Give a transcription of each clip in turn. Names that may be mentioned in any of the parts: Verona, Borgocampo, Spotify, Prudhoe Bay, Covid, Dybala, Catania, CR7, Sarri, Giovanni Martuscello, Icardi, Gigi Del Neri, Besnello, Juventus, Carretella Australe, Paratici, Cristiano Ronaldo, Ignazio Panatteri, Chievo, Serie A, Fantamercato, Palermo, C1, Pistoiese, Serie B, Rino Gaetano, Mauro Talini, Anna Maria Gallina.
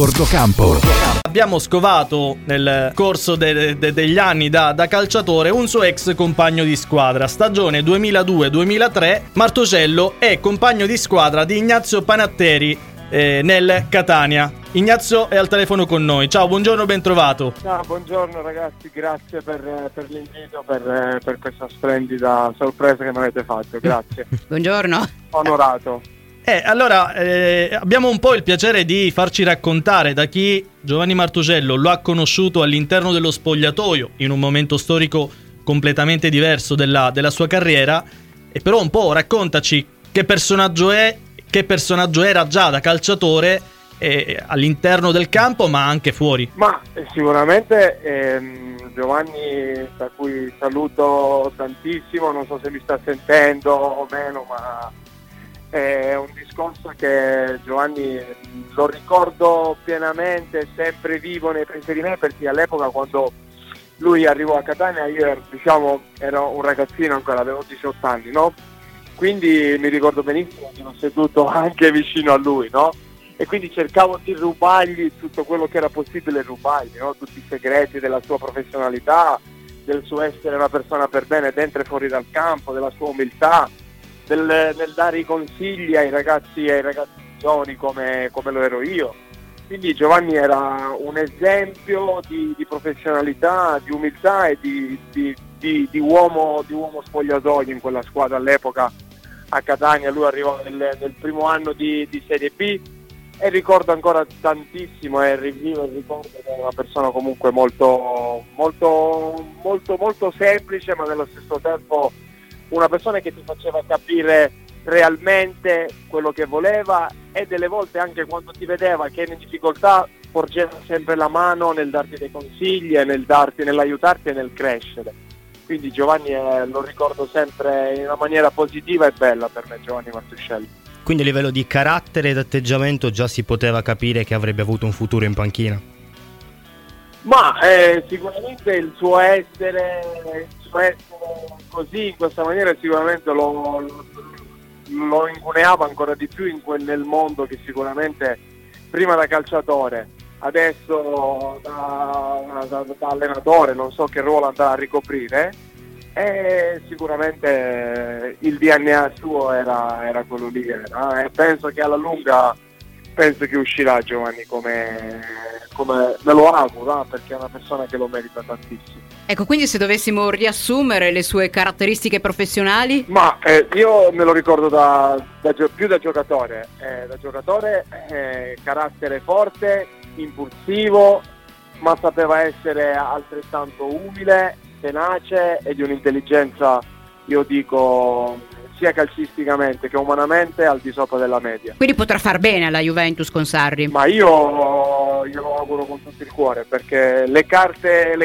Borgocampo. Abbiamo scovato nel corso degli anni da calciatore un suo ex compagno di squadra. Stagione 2002-2003, Martuscello è compagno di squadra di Ignazio Panatteri nel Catania. Ignazio è al telefono con noi. Ciao, buongiorno, bentrovato. Ciao, buongiorno ragazzi, grazie per l'invito, per questa splendida sorpresa che mi avete fatto, grazie. Buongiorno. Onorato. Allora, abbiamo un po' il piacere di farci raccontare da chi Giovanni Martuscello lo ha conosciuto all'interno dello spogliatoio, in un momento storico completamente diverso della sua carriera, e però un po' raccontaci che personaggio è, che personaggio era già da calciatore all'interno del campo ma anche fuori. Ma sicuramente Giovanni, da cui saluto tantissimo, non so se mi sta sentendo o meno, ma è un discorso che Giovanni lo ricordo pienamente, sempre vivo nei pensieri miei, perché all'epoca quando lui arrivò a Catania io ero un ragazzino ancora, avevo 18 anni, no? Quindi mi ricordo benissimo che ero seduto anche vicino a lui, no? E quindi cercavo di rubargli tutto quello che era possibile rubargli, no? Tutti i segreti della sua professionalità, del suo essere una persona per bene dentro e fuori dal campo, della sua umiltà, nel dare i consigli ai ragazzi giovani come lo ero io. Quindi Giovanni era un esempio di professionalità, di umiltà e di uomo spogliatoio in quella squadra all'epoca a Catania. Lui arrivò nel primo anno di Serie B e ricordo ancora tantissimo e rivivo il ricordo che era una persona comunque molto semplice, ma nello stesso tempo una persona che ti faceva capire realmente quello che voleva, e delle volte anche quando ti vedeva che eri in difficoltà porgeva sempre la mano nel darti dei consigli e nell'aiutarti e nel crescere. Quindi Giovanni lo ricordo sempre in una maniera positiva e bella per me, Giovanni Martuscello. Quindi a livello di carattere ed atteggiamento già si poteva capire che avrebbe avuto un futuro in panchina? Ma sicuramente il suo essere così, in questa maniera, sicuramente lo incuneava ancora di più nel mondo che sicuramente prima da calciatore, adesso da allenatore, non so che ruolo andrà a ricoprire, e sicuramente il DNA suo era quello lì, e penso che alla lunga uscirà Giovanni come me lo auguro, perché è una persona che lo merita tantissimo. Ecco, quindi se dovessimo riassumere le sue caratteristiche professionali? Ma io me lo ricordo più da giocatore. Carattere forte, impulsivo, ma sapeva essere altrettanto umile, tenace e di un'intelligenza, io dico, sia calcisticamente che umanamente al di sopra della media. Quindi potrà far bene alla Juventus con Sarri? Ma io lo auguro con tutto il cuore, perché le carte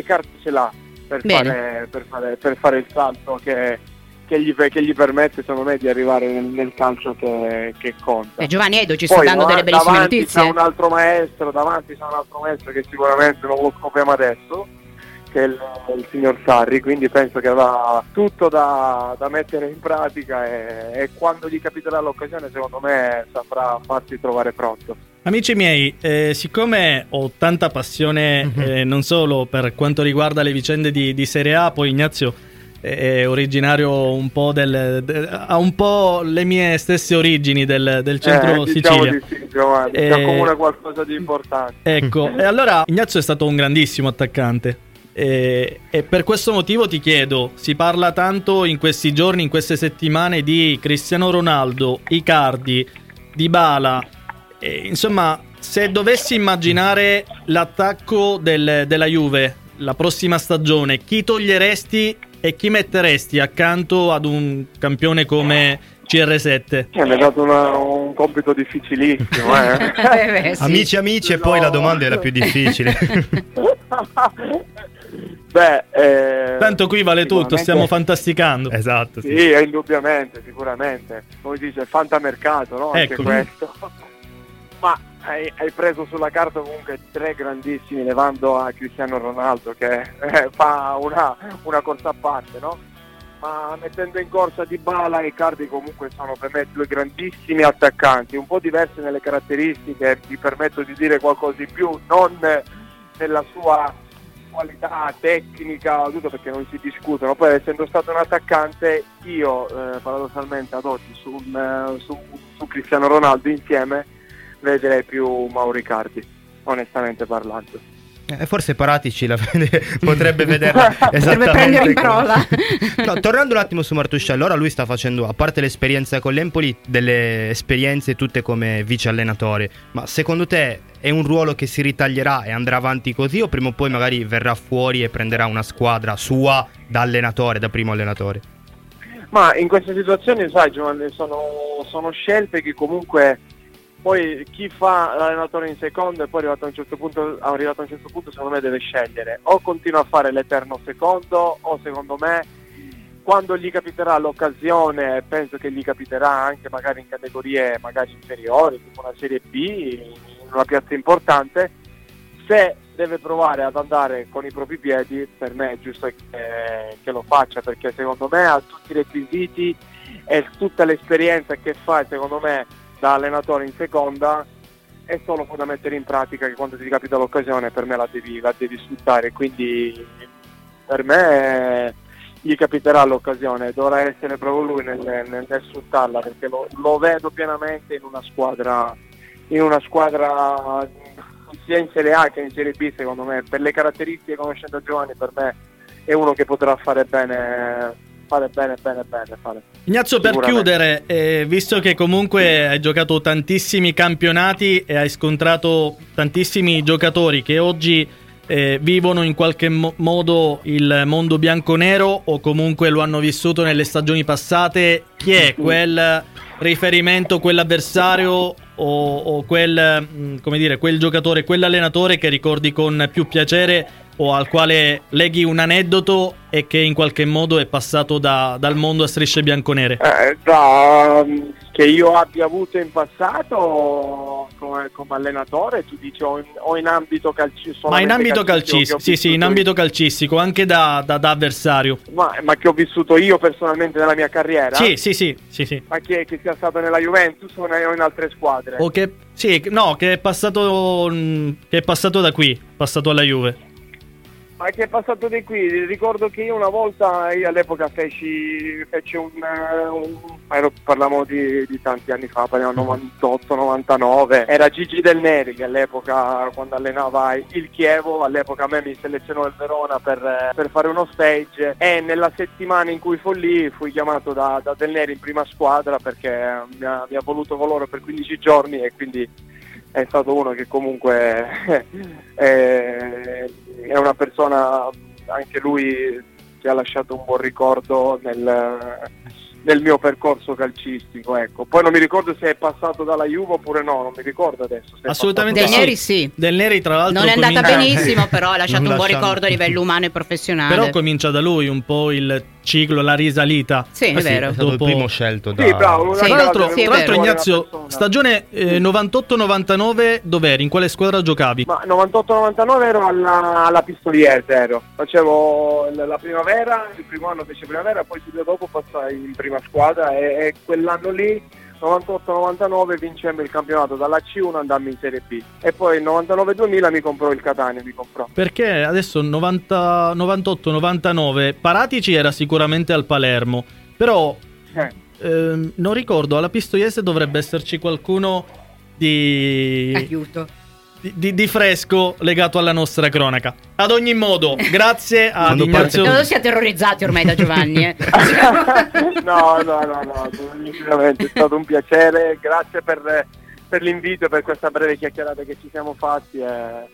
ce l'ha per fare il salto che gli permette, secondo me, di arrivare nel calcio che conta. Giovanni Edo ci sta dando delle bellissime notizie. Davanti c'è un altro maestro che sicuramente non lo scopriamo adesso, che è il signor Sarri, quindi penso che avrà tutto da mettere in pratica e quando gli capiterà l'occasione, secondo me, saprà farsi trovare pronto. Amici miei, siccome ho tanta passione non solo per quanto riguarda le vicende di Serie A, poi Ignazio è originario un po' ha un po' le mie stesse origini del centro Sicilia. Di sì, Giovanni, comune qualcosa di importante. Ecco, e allora Ignazio è stato un grandissimo attaccante. E per questo motivo ti chiedo, si parla tanto in questi giorni, in queste settimane, di Cristiano Ronaldo, Icardi, Dybala, insomma, se dovessi immaginare l'attacco della Juve la prossima stagione, chi toglieresti e chi metteresti accanto ad un campione come CR7? Mi ha dato un compito difficilissimo, eh? Sì. Amici e poi la domanda era più difficile. Tanto qui vale tutto, stiamo fantasticando. Esatto, sì, indubbiamente, sicuramente. Come dice, fantamercato, no? Ecco. Anche questo. Ma hai preso sulla carta comunque tre grandissimi, levando a Cristiano Ronaldo che fa una corsa a parte, no? ma mettendo in corsa Dybala e Icardi comunque sono per me due grandissimi attaccanti, un po' diversi nelle caratteristiche, mi permetto di dire qualcosa di più, non nella sua qualità tecnica, perché non si discutono. Poi, essendo stato un attaccante, io paradossalmente ad oggi su Cristiano Ronaldo insieme vedrei più Mauro Icardi, onestamente parlando. Forse Paratici potrebbe vederla esattamente, prendere in parola. No, tornando un attimo su Martuscello, ora lui sta facendo, a parte l'esperienza con l'Empoli, delle esperienze tutte come vice allenatore, ma secondo te è un ruolo che si ritaglierà e andrà avanti così, o prima o poi magari verrà fuori e prenderà una squadra sua da allenatore, da primo allenatore? Ma in queste situazioni, sai Giovanni, sono scelte che comunque poi chi fa l'allenatore in secondo e poi arrivato a un certo punto secondo me deve scegliere: o continua a fare l'eterno secondo, o secondo me quando gli capiterà l'occasione, penso che gli capiterà anche magari in categorie magari inferiori, tipo una Serie B, in una piazza importante, se deve provare ad andare con i propri piedi, per me è giusto che lo faccia, perché secondo me ha tutti i requisiti e tutta l'esperienza che fa, secondo me, da allenatore in seconda. È solo da mettere in pratica, che quando ti capita l'occasione, per me la devi sfruttare, quindi per me gli capiterà l'occasione, dovrà essere proprio lui nel sfruttarla, perché lo vedo pienamente in una squadra sia in Serie A che in Serie B. Secondo me, per le caratteristiche, conoscendo Giovanni, per me è uno che potrà fare bene. Ignazio, per chiudere, visto che comunque hai giocato tantissimi campionati e hai scontrato tantissimi giocatori che oggi vivono in qualche modo il mondo bianconero, o comunque lo hanno vissuto nelle stagioni passate, chi è quel riferimento, quell'avversario o quel, come dire, quel giocatore, quell'allenatore che ricordi con più piacere, o al quale leghi un aneddoto e che in qualche modo è passato dal mondo a strisce bianconere? Che io abbia avuto in passato come allenatore, tu dici, o in ambito calcistico? Ma in ambito calcistico, sì, in ambito calcistico, anche da avversario. Ma che ho vissuto io personalmente nella mia carriera? Sì. Ma che sia stato nella Juventus o in altre squadre? O che, sì, no, che è passato da qui, passato alla Juve. Ma che è passato di qui? Ricordo che io una volta, all'epoca feci parliamo di tanti anni fa, parliamo 98-99, era Gigi Del Neri che all'epoca, quando allenava il Chievo, all'epoca a me mi selezionò il Verona per fare uno stage, e nella settimana in cui fui lì fui chiamato da Del Neri in prima squadra, perché mi ha voluto con loro per 15 giorni e quindi è stato uno che comunque è una persona, anche lui, che ha lasciato un buon ricordo nel mio percorso calcistico, ecco. Poi non mi ricordo se è passato dalla Juve oppure no, non mi ricordo adesso. Assolutamente Del Neri, sì. Del Neri, tra l'altro, non è andata benissimo, però ha lasciato un buon ricordo a livello umano e professionale. Però comincia da lui un po' il ciclo, la risalita. Sì, è vero. È stato il primo scelto da... Sì, bravo. Sì, tra l'altro Ignazio, stagione 98-99, dov'eri? In quale squadra giocavi? Ma 98-99 ero alla Pistoiese, facevo la primavera, il primo anno fece primavera, poi subito dopo passai in prima squadra e quell'anno lì, 98-99, vincemmo il campionato dalla C1, andammo in Serie B, e poi 99-2000 mi comprò il Catania, Perché adesso 98-99 Paratici era sicuramente al Palermo, però non ricordo, alla Pistoiese dovrebbe esserci qualcuno di... Aiuto. Di fresco legato alla nostra cronaca. Ad ogni modo, grazie a Ignazio. Non si è terrorizzati ormai da Giovanni, eh. No, sicuramente è stato un piacere. Grazie per l'invito e per questa breve chiacchierata che ci siamo fatti. In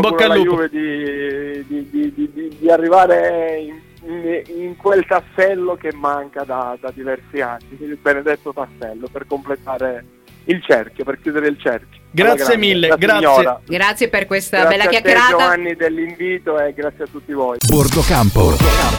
bocca al lupo. Auguro alla Juve di arrivare in quel tassello che manca da diversi anni, il benedetto tassello, per completare il cerchio, per chiudere il cerchio. Grazie mille, grazie per questa bella chiacchierata. Grazie a te, Giovanni, dell'invito, e grazie a tutti voi. Borgocampo.